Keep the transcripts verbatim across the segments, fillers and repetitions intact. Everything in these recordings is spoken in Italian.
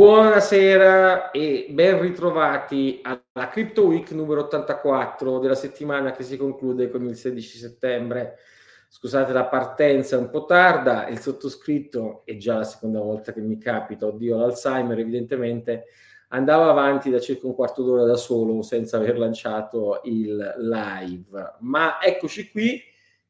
Buonasera e ben ritrovati alla Crypto Week numero ottantaquattro della settimana che si conclude con il sedici settembre. Scusate la partenza un po' tarda, il sottoscritto è già la seconda volta che mi capita, oddio l'Alzheimer evidentemente, andava avanti da circa un quarto d'ora da solo senza aver lanciato il live. Ma eccoci qui,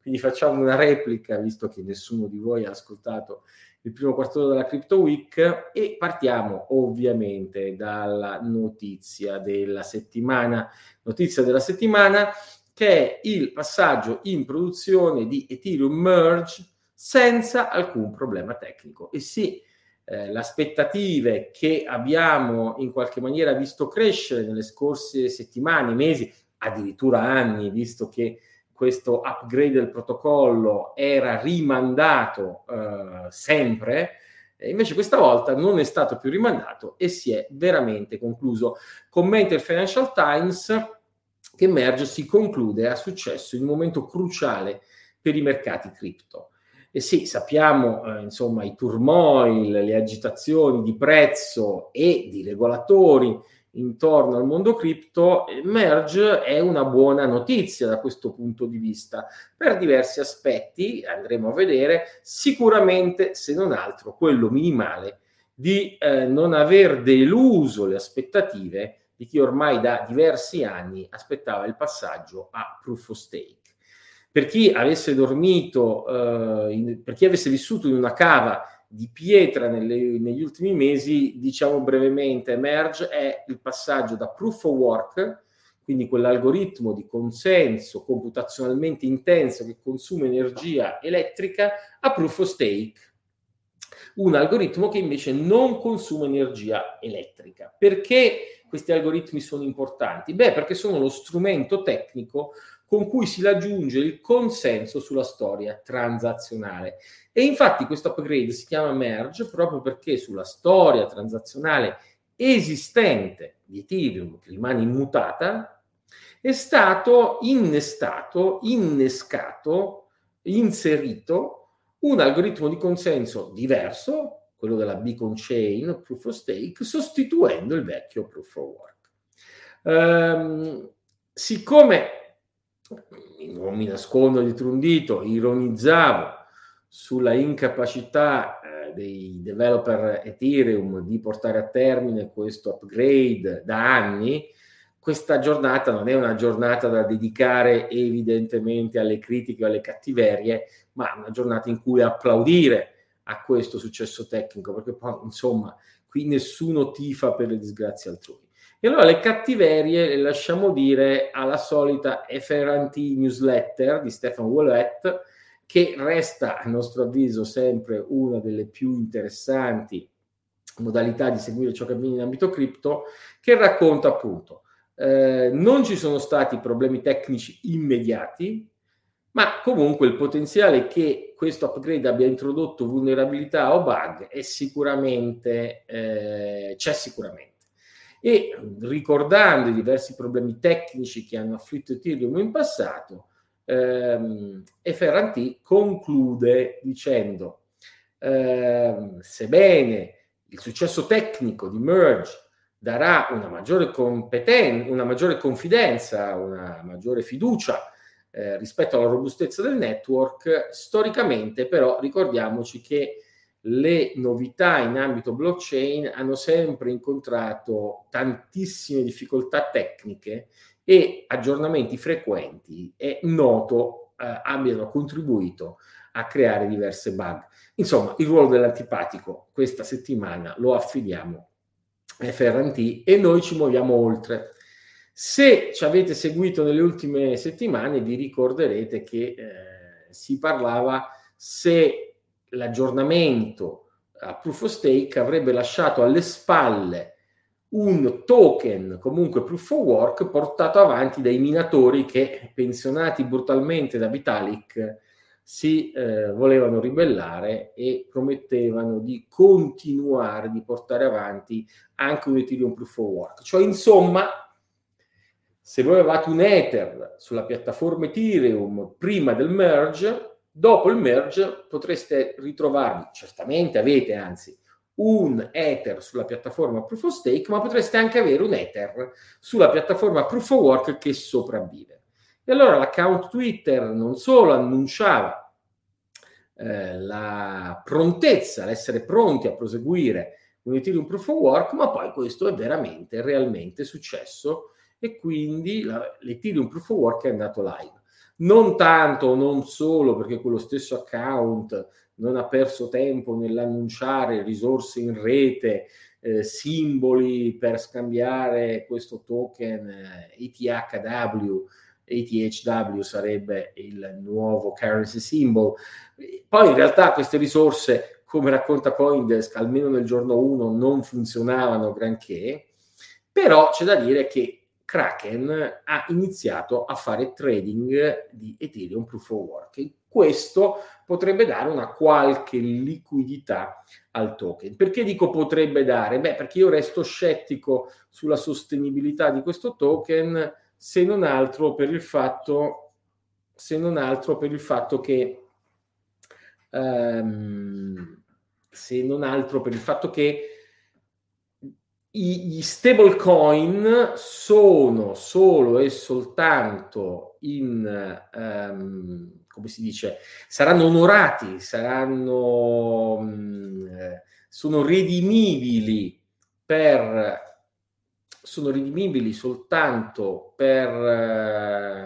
quindi facciamo una replica visto che nessuno di voi ha ascoltato il primo quarto d'ora della Crypto Week e partiamo ovviamente dalla notizia della settimana, notizia della settimana che è il passaggio in produzione di Ethereum Merge senza alcun problema tecnico. E sì, eh, le aspettative che abbiamo in qualche maniera visto crescere nelle scorse settimane, mesi, addirittura anni, visto che questo upgrade del protocollo era rimandato eh, sempre, e invece questa volta non è stato più rimandato e si è veramente concluso. Commenta il Financial Times che Merge si conclude a successo in un momento cruciale per i mercati cripto. E sì, sappiamo eh, insomma i turmoil, le agitazioni di prezzo e di regolatori intorno al mondo cripto. Merge è una buona notizia da questo punto di vista per diversi aspetti, andremo a vedere. Sicuramente, se non altro, quello minimale di eh, non aver deluso le aspettative di chi ormai da diversi anni aspettava il passaggio a Proof of Stake. Per chi avesse dormito, eh, in, per chi avesse vissuto in una cava di pietra nelle, negli ultimi mesi, diciamo brevemente, Merge è il passaggio da Proof of Work, quindi quell'algoritmo di consenso computazionalmente intenso che consuma energia elettrica, a Proof of Stake, un algoritmo che invece non consuma energia elettrica. Perché questi algoritmi sono importanti? Beh, perché sono lo strumento tecnico con cui si raggiunge il consenso sulla storia transazionale. E infatti questo upgrade si chiama Merge proprio perché sulla storia transazionale esistente di Ethereum, che rimane immutata, è stato innestato, innescato, inserito un algoritmo di consenso diverso, quello della Beacon Chain, Proof of Stake, sostituendo il vecchio Proof of Work. Ehm, siccome non mi nascondo dietro un dito, ironizzavo sulla incapacità eh, dei developer Ethereum di portare a termine questo upgrade da anni, questa giornata non è una giornata da dedicare evidentemente alle critiche o alle cattiverie, ma una giornata in cui applaudire a questo successo tecnico, perché poi insomma qui nessuno tifa per le disgrazie altrui. E allora le cattiverie le lasciamo dire alla solita efferanti newsletter di Stefan Wallet, che resta a nostro avviso sempre una delle più interessanti modalità di seguire ciò che avviene in ambito cripto, che racconta appunto eh, non ci sono stati problemi tecnici immediati, ma comunque il potenziale che questo upgrade abbia introdotto vulnerabilità o bug è sicuramente, eh, c'è sicuramente. E ricordando i diversi problemi tecnici che hanno afflitto Ethereum in passato, ehm, Efferanti conclude dicendo ehm, sebbene il successo tecnico di Merge darà una maggiore competenza, una maggiore confidenza, una maggiore fiducia eh, rispetto alla robustezza del network, storicamente però ricordiamoci che le novità in ambito blockchain hanno sempre incontrato tantissime difficoltà tecniche e aggiornamenti frequenti e noto eh, abbiano contribuito a creare diverse bug. Insomma, il ruolo dell'antipatico questa settimana lo affidiamo a Ferranti e noi ci muoviamo oltre. Se ci avete seguito nelle ultime settimane vi ricorderete che eh, si parlava se l'aggiornamento a Proof of Stake avrebbe lasciato alle spalle un token, comunque Proof of Work, portato avanti dai minatori che, pensionati brutalmente da Vitalik, si eh, volevano ribellare e promettevano di continuare, di portare avanti anche un Ethereum Proof of Work. Cioè, insomma, se voi avevate un Ether sulla piattaforma Ethereum prima del Merge, dopo il Merge potreste ritrovarvi, certamente avete anzi, un Ether sulla piattaforma Proof of Stake, ma potreste anche avere un Ether sulla piattaforma Proof of Work che sopravvive. E allora l'account Twitter non solo annunciava eh, la prontezza, l'essere pronti a proseguire un Ethereum Proof of Work, ma poi questo è veramente, realmente successo, e quindi la, l'Ethereum Proof of Work è andato live. Non tanto, non solo, perché quello stesso account non ha perso tempo nell'annunciare risorse in rete, eh, simboli per scambiare questo token E T H W, E T H W sarebbe il nuovo currency symbol. Poi in realtà queste risorse, come racconta CoinDesk, almeno nel giorno uno non funzionavano granché, però c'è da dire che Kraken ha iniziato a fare trading di Ethereum Proof of Work. Questo potrebbe dare una qualche liquidità al token. Perché dico potrebbe dare? Beh, perché io resto scettico sulla sostenibilità di questo token, se non altro per il fatto, se non altro per il fatto che um, se non altro per il fatto che gli stablecoin sono solo e soltanto in um, come si dice, saranno onorati, saranno mh, sono redimibili per sono redimibili soltanto per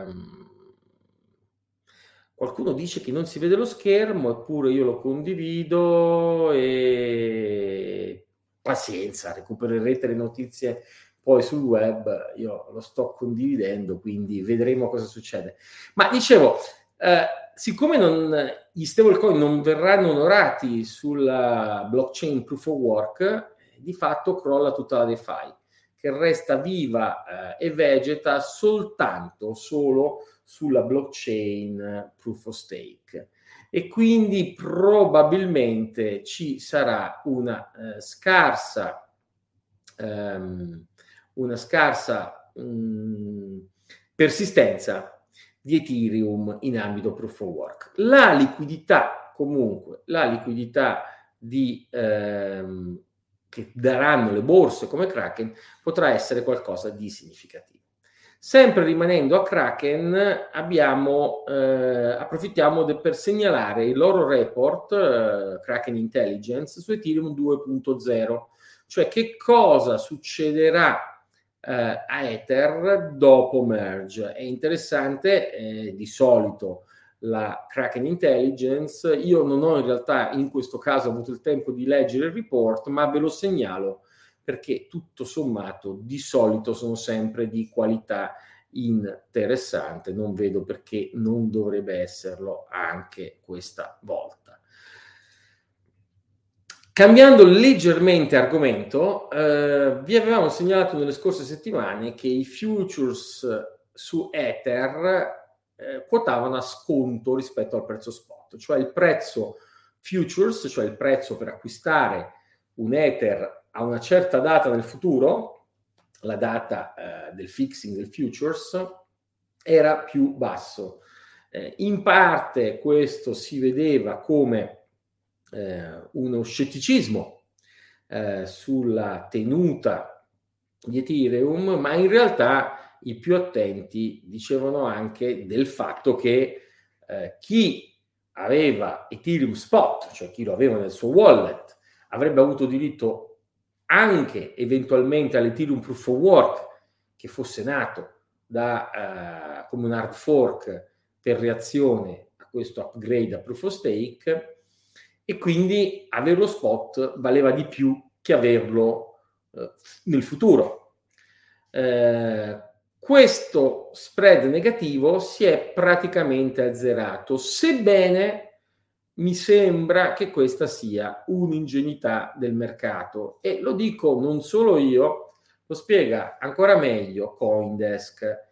uh, qualcuno dice che non si vede lo schermo, eppure io lo condivido, e pazienza, recupererete le notizie poi sul web, io lo sto condividendo, quindi vedremo cosa succede. Ma dicevo, Uh, siccome non, gli stablecoin non verranno onorati sulla blockchain Proof of Work, di fatto crolla tutta la DeFi, che resta viva uh, e vegeta soltanto solo sulla blockchain Proof of Stake, e quindi probabilmente ci sarà una uh, scarsa um, una scarsa um, persistenza di Ethereum in ambito Proof of Work. La liquidità, comunque, la liquidità di, ehm, che daranno le borse come Kraken potrà essere qualcosa di significativo. Sempre rimanendo a Kraken, abbiamo, eh, approfittiamo de, per segnalare il loro report, eh, Kraken Intelligence, su Ethereum due punto zero, cioè che cosa succederà Uh, a Ether dopo merge. È interessante, eh, di solito la Kraken Intelligence, io non ho in realtà in questo caso avuto il tempo di leggere il report, ma ve lo segnalo perché tutto sommato di solito sono sempre di qualità interessante, non vedo perché non dovrebbe esserlo anche questa volta. Cambiando leggermente argomento, eh, vi avevamo segnalato nelle scorse settimane che i futures su Ether eh, quotavano a sconto rispetto al prezzo spot, cioè il prezzo futures, cioè il prezzo per acquistare un Ether a una certa data nel futuro, la data eh, del fixing del futures, era più basso. Eh, in parte questo si vedeva come Eh, uno scetticismo eh, sulla tenuta di Ethereum, ma in realtà i più attenti dicevano anche del fatto che eh, chi aveva Ethereum spot, cioè chi lo aveva nel suo wallet, avrebbe avuto diritto anche eventualmente all'Ethereum Proof of Work che fosse nato da, eh, come un hard fork per reazione a questo upgrade a Proof of Stake, e quindi averlo spot valeva di più che averlo eh, nel futuro. Eh, questo spread negativo si è praticamente azzerato, sebbene mi sembra che questa sia un'ingenuità del mercato, e lo dico non solo io, lo spiega ancora meglio CoinDesk.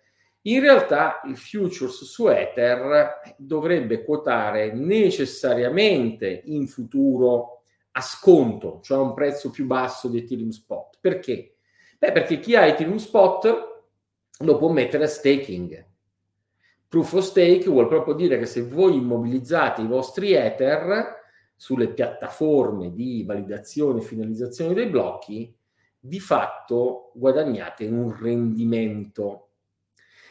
In realtà il futures su Ether dovrebbe quotare necessariamente in futuro a sconto, cioè a un prezzo più basso di Ethereum Spot. Perché? Beh, perché chi ha Ethereum Spot lo può mettere a staking. Proof of Stake vuol proprio dire che se voi immobilizzate i vostri Ether, sulle piattaforme di validazione e finalizzazione dei blocchi, di fatto guadagnate un rendimento.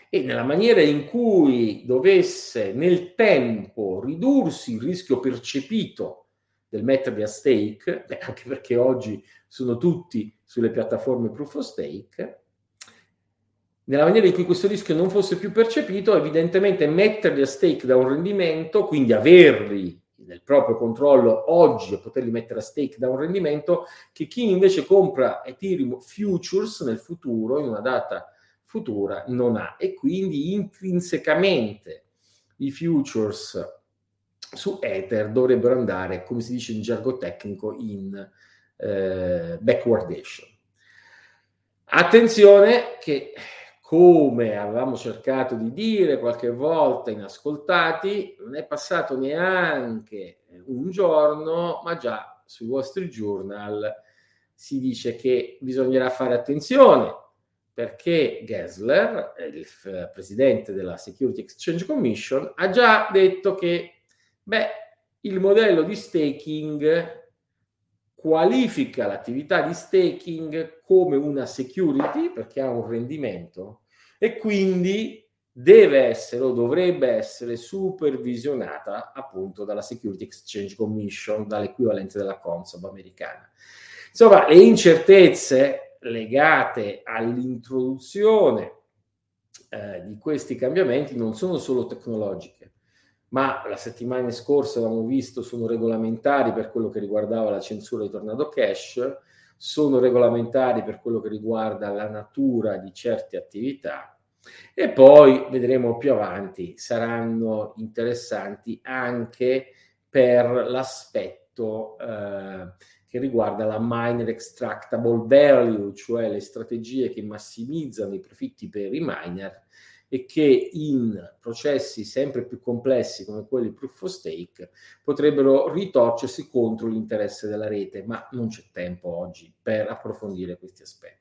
E nella maniera in cui dovesse nel tempo ridursi il rischio percepito del metterli a stake, beh, anche perché oggi sono tutti sulle piattaforme proof of stake, nella maniera in cui questo rischio non fosse più percepito, evidentemente metterli a stake da un rendimento, quindi averli nel proprio controllo oggi e poterli mettere a stake da un rendimento, che chi invece compra Ethereum futures nel futuro, in una data futura, non ha. E quindi intrinsecamente i futures su Ether dovrebbero andare, come si dice in gergo tecnico, in eh, backwardation. Attenzione che, come avevamo cercato di dire qualche volta in Ascoltati, non è passato neanche un giorno, ma già su Wall Street Journal si dice che bisognerà fare attenzione, perché Gensler, il presidente della Securities Exchange Commission, ha già detto che beh, il modello di staking qualifica l'attività di staking come una security, perché ha un rendimento, e quindi deve essere o dovrebbe essere supervisionata appunto dalla Securities Exchange Commission, dall'equivalente della Consob americana. Insomma, le incertezze legate all'introduzione eh, di questi cambiamenti non sono solo tecnologiche, ma la settimana scorsa l'abbiamo visto, sono regolamentari per quello che riguardava la censura di Tornado Cash, sono regolamentari per quello che riguarda la natura di certe attività, e poi vedremo più avanti, saranno interessanti anche per l'aspetto eh, che riguarda la miner extractable value, cioè le strategie che massimizzano i profitti per i miner e che in processi sempre più complessi come quelli proof of stake potrebbero ritorcersi contro l'interesse della rete, ma non c'è tempo oggi per approfondire questi aspetti.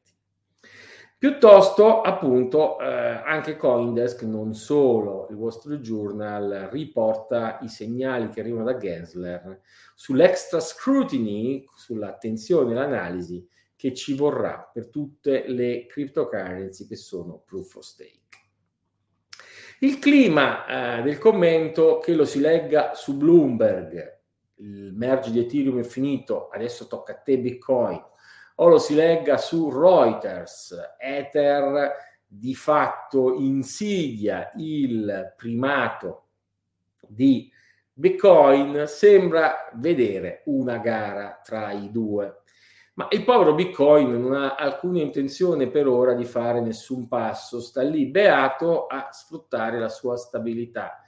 Piuttosto, appunto, eh, anche CoinDesk, non solo il Wall Street Journal, riporta i segnali che arrivano da Gensler sull'extra scrutiny, sull'attenzione e l'analisi che ci vorrà per tutte le cryptocurrency che sono proof of stake. Il clima eh, del commento, che lo si legga su Bloomberg, il merge di Ethereum è finito, adesso tocca a te Bitcoin, o lo si legga su Reuters, Ether di fatto insidia il primato di Bitcoin, sembra vedere una gara tra i due. Ma il povero Bitcoin non ha alcuna intenzione per ora di fare nessun passo, sta lì beato a sfruttare la sua stabilità.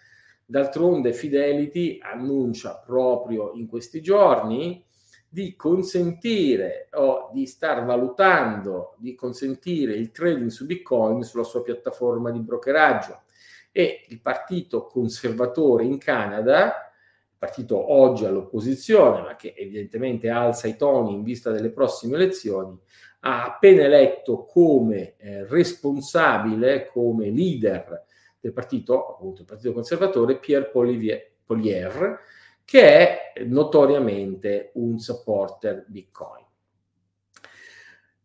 D'altronde Fidelity annuncia proprio in questi giorni di consentire o di star valutando di consentire il trading su Bitcoin sulla sua piattaforma di brokeraggio, e il partito conservatore in Canada, partito oggi all'opposizione, ma che evidentemente alza i toni in vista delle prossime elezioni, ha appena eletto come eh, responsabile, come leader del partito, appunto il partito conservatore, Pierre Poilievre, che è notoriamente un supporter Bitcoin.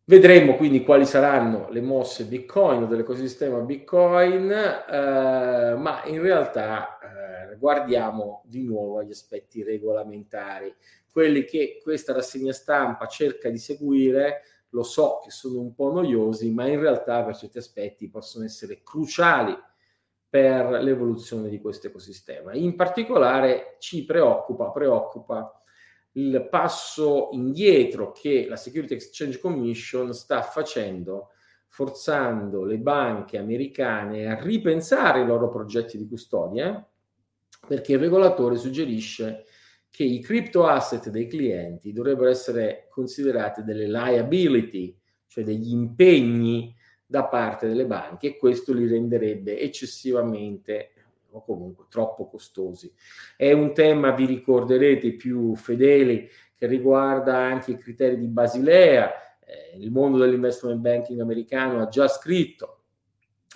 Vedremo quindi quali saranno le mosse Bitcoin o dell'ecosistema Bitcoin, eh, ma in realtà eh, guardiamo di nuovo agli aspetti regolamentari, quelli che questa rassegna stampa cerca di seguire. Lo so che sono un po' noiosi, ma in realtà per certi aspetti possono essere cruciali per l'evoluzione di questo ecosistema. In particolare ci preoccupa, preoccupa il passo indietro che la Securities Exchange Commission sta facendo, forzando le banche americane a ripensare i loro progetti di custodia, perché il regolatore suggerisce che i crypto asset dei clienti dovrebbero essere considerati delle liability, cioè degli impegni da parte delle banche, e questo li renderebbe eccessivamente o comunque troppo costosi. È un tema, vi ricorderete, più fedeli, che riguarda anche i criteri di Basilea. Eh, il mondo dell'investment banking americano ha già scritto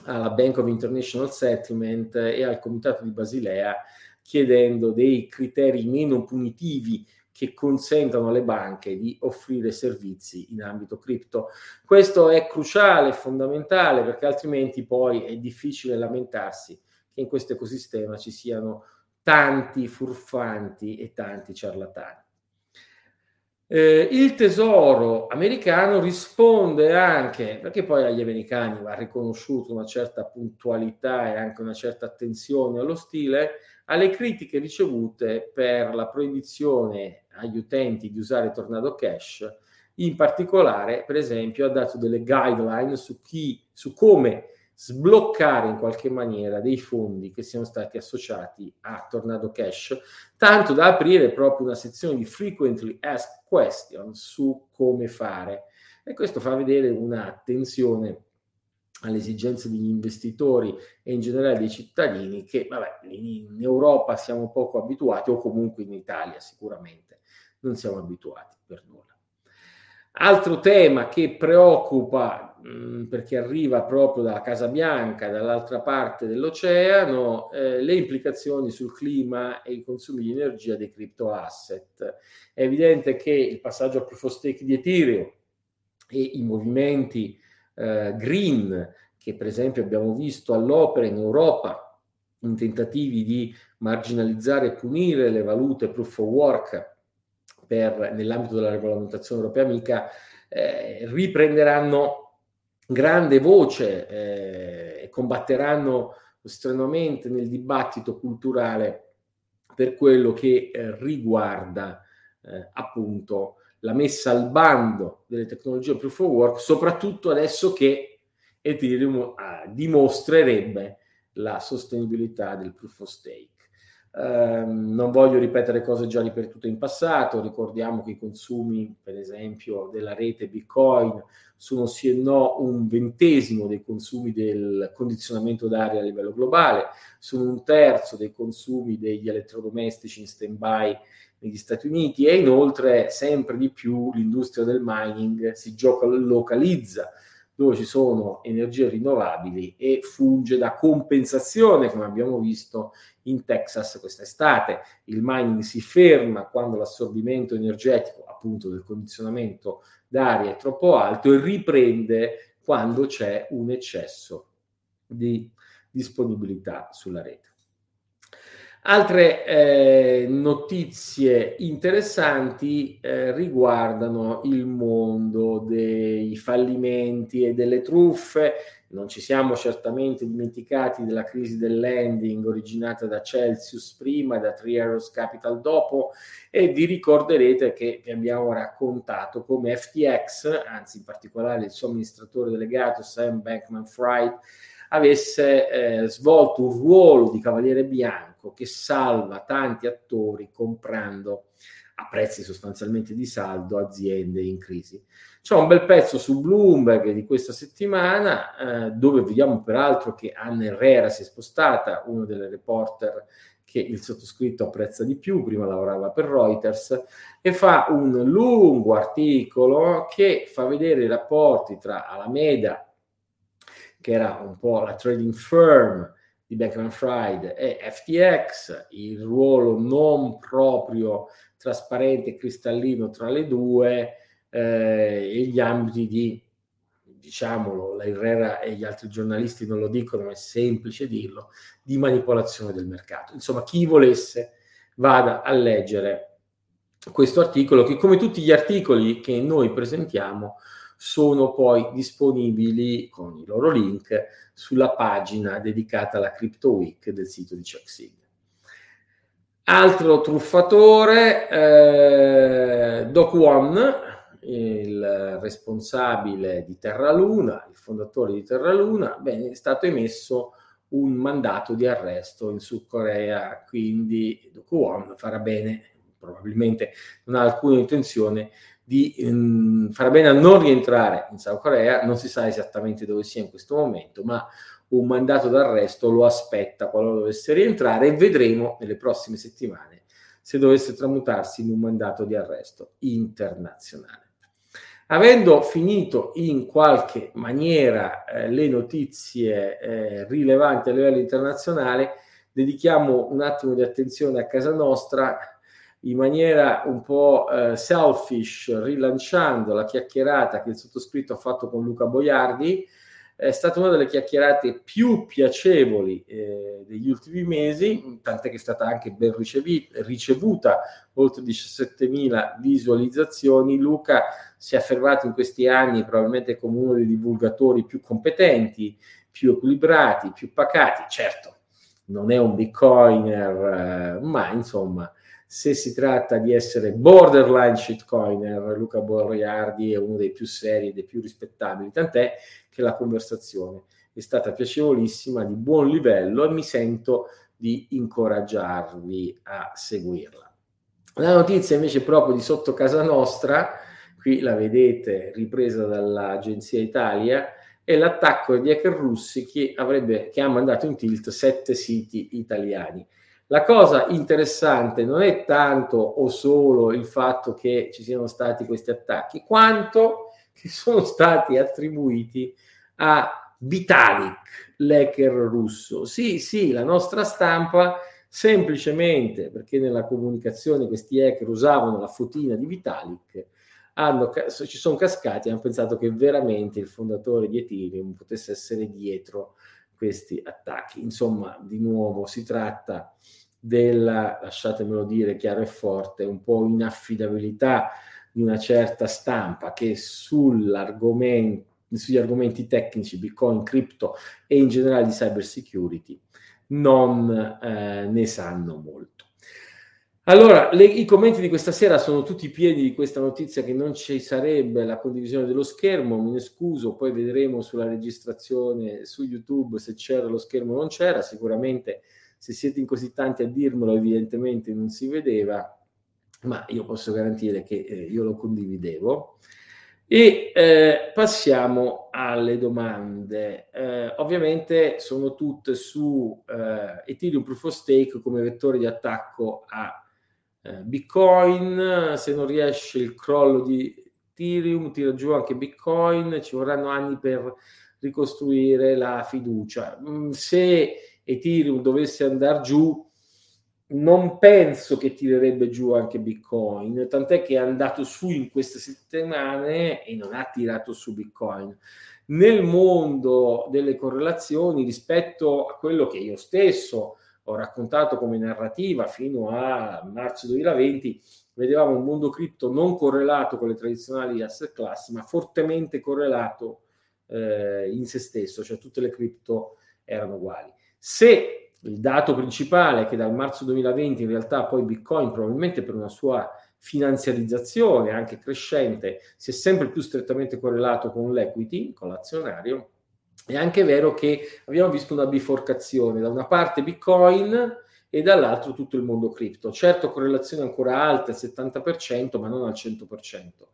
alla Bank of International Settlement e al Comitato di Basilea chiedendo dei criteri meno punitivi che consentano alle banche di offrire servizi in ambito cripto. Questo è cruciale, fondamentale, perché altrimenti poi è difficile lamentarsi che in questo ecosistema ci siano tanti furfanti e tanti ciarlatani. Eh, il tesoro americano risponde anche, perché poi agli americani va riconosciuto una certa puntualità e anche una certa attenzione allo stile, alle critiche ricevute per la proibizione agli utenti di usare Tornado Cash. In particolare, per esempio, ha dato delle guideline su chi, su come sbloccare in qualche maniera dei fondi che siano stati associati a Tornado Cash, tanto da aprire proprio una sezione di frequently asked questions su come fare. E questo fa vedere un'attenzione alle esigenze degli investitori e in generale dei cittadini che, vabbè, in Europa siamo poco abituati, o comunque in Italia sicuramente non siamo abituati per nulla. Altro tema che preoccupa, mh, perché arriva proprio dalla Casa Bianca, dall'altra parte dell'oceano, eh, le implicazioni sul clima e i consumi di energia dei crypto asset. È evidente che il passaggio a Proof of Stake di Ethereum e i movimenti eh, green che per esempio abbiamo visto all'opera in Europa in tentativi di marginalizzare e punire le valute Proof of Work Per, nell'ambito della regolamentazione europea MiCA, eh, riprenderanno grande voce eh, e combatteranno strenuamente nel dibattito culturale per quello che eh, riguarda eh, appunto la messa al bando delle tecnologie Proof of Work, soprattutto adesso che Ethereum ah, dimostrerebbe la sostenibilità del Proof of Stake. Uh, non voglio ripetere cose già ripetute in passato. Ricordiamo che i consumi, per esempio, della rete Bitcoin sono sì e no un ventesimo dei consumi del condizionamento d'aria a livello globale, sono un terzo dei consumi degli elettrodomestici in stand-by negli Stati Uniti e inoltre sempre di più l'industria del mining si gioca, localizza dove ci sono energie rinnovabili e funge da compensazione, come abbiamo visto in Texas quest'estate. Il mining si ferma quando l'assorbimento energetico, appunto, del condizionamento d'aria è troppo alto e riprende quando c'è un eccesso di disponibilità sulla rete. Altre eh, notizie interessanti eh, riguardano il mondo dei fallimenti e delle truffe. Non ci siamo certamente dimenticati della crisi del lending originata da Celsius prima e da Three Arrows Capital dopo, e vi ricorderete che vi abbiamo raccontato come F T X, anzi in particolare il suo amministratore delegato Sam Bankman-Fried, avesse eh, svolto un ruolo di cavaliere bianco che salva tanti attori comprando a prezzi sostanzialmente di saldo aziende in crisi. C'è un bel pezzo su Bloomberg di questa settimana eh, dove vediamo peraltro che Anne Herrera si è spostata, una delle reporter che il sottoscritto apprezza di più, prima lavorava per Reuters, e fa un lungo articolo che fa vedere i rapporti tra Alameda, che era un po' la trading firm di Bankman-Fried, e F T X, il ruolo non proprio trasparente e cristallino tra le due, eh, e gli ambiti di, diciamolo, la Herrera e gli altri giornalisti non lo dicono, ma è semplice dirlo, di manipolazione del mercato. Insomma, chi volesse vada a leggere questo articolo, che come tutti gli articoli che noi presentiamo, sono poi disponibili con i loro link sulla pagina dedicata alla Crypto Week del sito di CheckSig. Altro truffatore, eh, Do Kwon, il responsabile di Terra Luna, il fondatore di Terra Luna, bene, è stato emesso un mandato di arresto in Sud Corea, quindi Do Kwon farà bene, probabilmente non ha alcuna intenzione di ehm, farà bene a non rientrare in South Korea, non si sa esattamente dove sia in questo momento, ma un mandato d'arresto lo aspetta qualora dovesse rientrare e vedremo nelle prossime settimane se dovesse tramutarsi in un mandato di arresto internazionale. Avendo finito in qualche maniera eh, le notizie eh, rilevanti a livello internazionale, dedichiamo un attimo di attenzione a casa nostra in maniera un po' eh, selfish, rilanciando la chiacchierata che il sottoscritto ha fatto con Luca Boiardi. È stata una delle chiacchierate più piacevoli eh, degli ultimi mesi, tant'è che è stata anche ben ricevuta, ricevuta oltre diciassettemila visualizzazioni. Luca si è affermato in questi anni probabilmente come uno dei divulgatori più competenti, più equilibrati, più pacati. Certo, non è un bitcoiner, eh, ma insomma, se si tratta di essere borderline shitcoiner, Luca Boiardi è uno dei più seri e dei più rispettabili, tant'è che la conversazione è stata piacevolissima, di buon livello, e mi sento di incoraggiarvi a seguirla. La notizia invece proprio di sotto casa nostra, qui la vedete ripresa dall'Agenzia Italia, è l'attacco di hacker russi che, avrebbe, che ha mandato in tilt sette siti italiani. La cosa interessante non è tanto o solo il fatto che ci siano stati questi attacchi, quanto che sono stati attribuiti a Vitalik, l'hacker russo. Sì, sì, la nostra stampa, semplicemente perché nella comunicazione questi hacker usavano la fotina di Vitalik, hanno, ci sono cascati e hanno pensato che veramente il fondatore di Ethereum potesse essere dietro questi attacchi. Insomma, di nuovo si tratta della, lasciatemelo dire chiaro e forte, un po' inaffidabilità di una certa stampa che sull'argomento, sugli argomenti tecnici, Bitcoin, cripto e in generale di cyber security non eh, ne sanno molto. Allora, le, i commenti di questa sera sono tutti pieni di questa notizia che non ci sarebbe la condivisione dello schermo, me ne scuso, poi vedremo sulla registrazione su YouTube se c'era lo schermo o non c'era. Sicuramente, se siete in così tanti a dirmelo, evidentemente non si vedeva, ma io posso garantire che eh, io lo condividevo. E eh, passiamo alle domande. Eh, ovviamente sono tutte su eh, Ethereum Proof of Stake come vettore di attacco a eh, Bitcoin. Se non riesce il crollo di Ethereum, tira giù anche Bitcoin, ci vorranno anni per ricostruire la fiducia. Se Ethereum dovesse andare giù, non penso che tirerebbe giù anche Bitcoin, tant'è che è andato su in queste settimane e non ha tirato su Bitcoin. Nel mondo delle correlazioni, rispetto a quello che io stesso ho raccontato come narrativa fino a marzo duemilaventi, vedevamo un mondo cripto non correlato con le tradizionali asset class, ma fortemente correlato eh, in se stesso, cioè tutte le cripto erano uguali. Se il dato principale è che dal marzo duemilaventi in realtà poi Bitcoin, probabilmente per una sua finanziarizzazione anche crescente, si è sempre più strettamente correlato con l'equity, con l'azionario, è anche vero che abbiamo visto una biforcazione, da una parte Bitcoin e dall'altro tutto il mondo cripto. Certo, correlazione ancora alta al settanta per cento, ma non al cento per cento.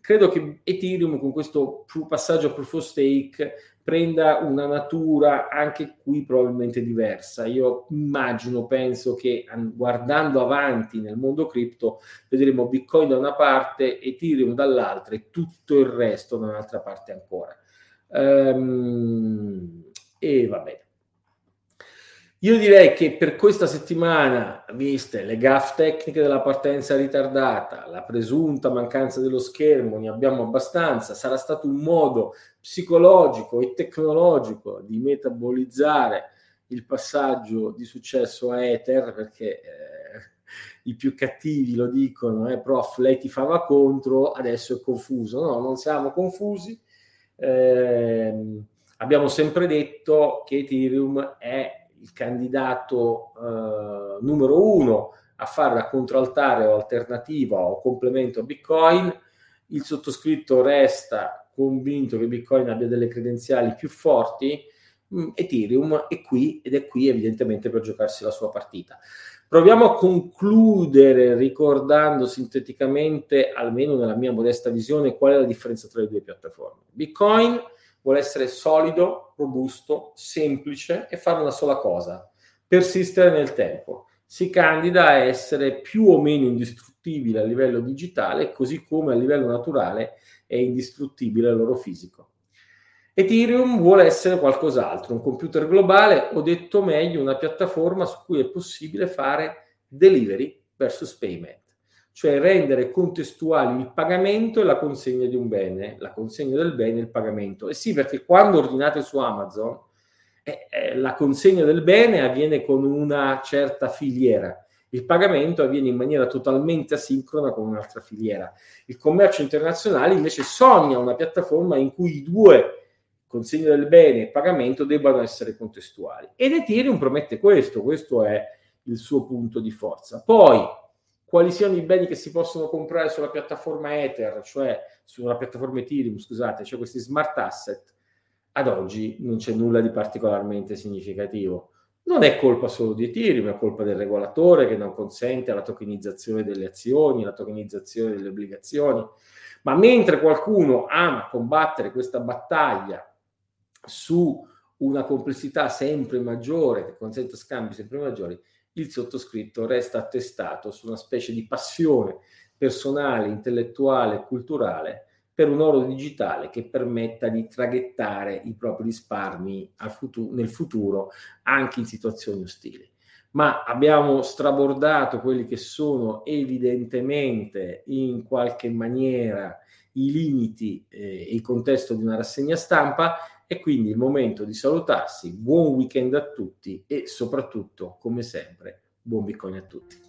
Credo che Ethereum con questo passaggio a Proof of Stake prenda una natura anche qui probabilmente diversa. Io immagino, penso che guardando avanti nel mondo cripto vedremo Bitcoin da una parte, Ethereum dall'altra e tutto il resto da un'altra parte ancora. Ehm, e va bene. Io direi che per questa settimana, viste le gaffe tecniche della partenza ritardata, la presunta mancanza dello schermo, ne abbiamo abbastanza. Sarà stato un modo psicologico e tecnologico di metabolizzare il passaggio di successo a Ether, perché eh, i più cattivi lo dicono, eh, prof, lei ti fava contro, adesso è confuso. No, non siamo confusi. Eh, abbiamo sempre detto che Ethereum è il candidato eh, numero uno a fare da contraltare o alternativa o complemento a Bitcoin. Il sottoscritto resta convinto che Bitcoin abbia delle credenziali più forti. Mm, Ethereum è qui ed è qui evidentemente per giocarsi la sua partita. Proviamo a concludere ricordando sinteticamente, almeno nella mia modesta visione, qual è la differenza tra le due piattaforme. Bitcoin vuole essere solido, robusto, semplice e fare una sola cosa, persistere nel tempo. Si candida a essere più o meno indistruttibile a livello digitale, così come a livello naturale è indistruttibile il loro fisico. Ethereum vuole essere qualcos'altro, un computer globale, o detto meglio, una piattaforma su cui è possibile fare delivery versus payment, cioè rendere contestuali il pagamento e la consegna di un bene, la consegna del bene e il pagamento. E sì, perché quando ordinate su Amazon, eh, eh, la consegna del bene avviene con una certa filiera, il pagamento avviene in maniera totalmente asincrona con un'altra filiera. Il commercio internazionale invece sogna una piattaforma in cui i due, consegna del bene e pagamento, debbano essere contestuali. Ed Ethereum promette questo, questo è il suo punto di forza. Poi, quali siano i beni che si possono comprare sulla piattaforma Ether, cioè sulla piattaforma Ethereum, scusate, cioè questi smart asset, ad oggi non c'è nulla di particolarmente significativo. Non è colpa solo di Ethereum, è colpa del regolatore che non consente la tokenizzazione delle azioni, la tokenizzazione delle obbligazioni. Ma mentre qualcuno ama combattere questa battaglia su una complessità sempre maggiore che consente scambi sempre maggiori, il sottoscritto resta attestato su una specie di passione personale, intellettuale, culturale per un oro digitale che permetta di traghettare i propri risparmi al futuro, nel futuro, anche in situazioni ostili. Ma abbiamo strabordato quelli che sono evidentemente in qualche maniera i limiti e eh, il contesto di una rassegna stampa. E quindi è il momento di salutarsi, buon weekend a tutti e soprattutto, come sempre, buon Bitcoin a tutti.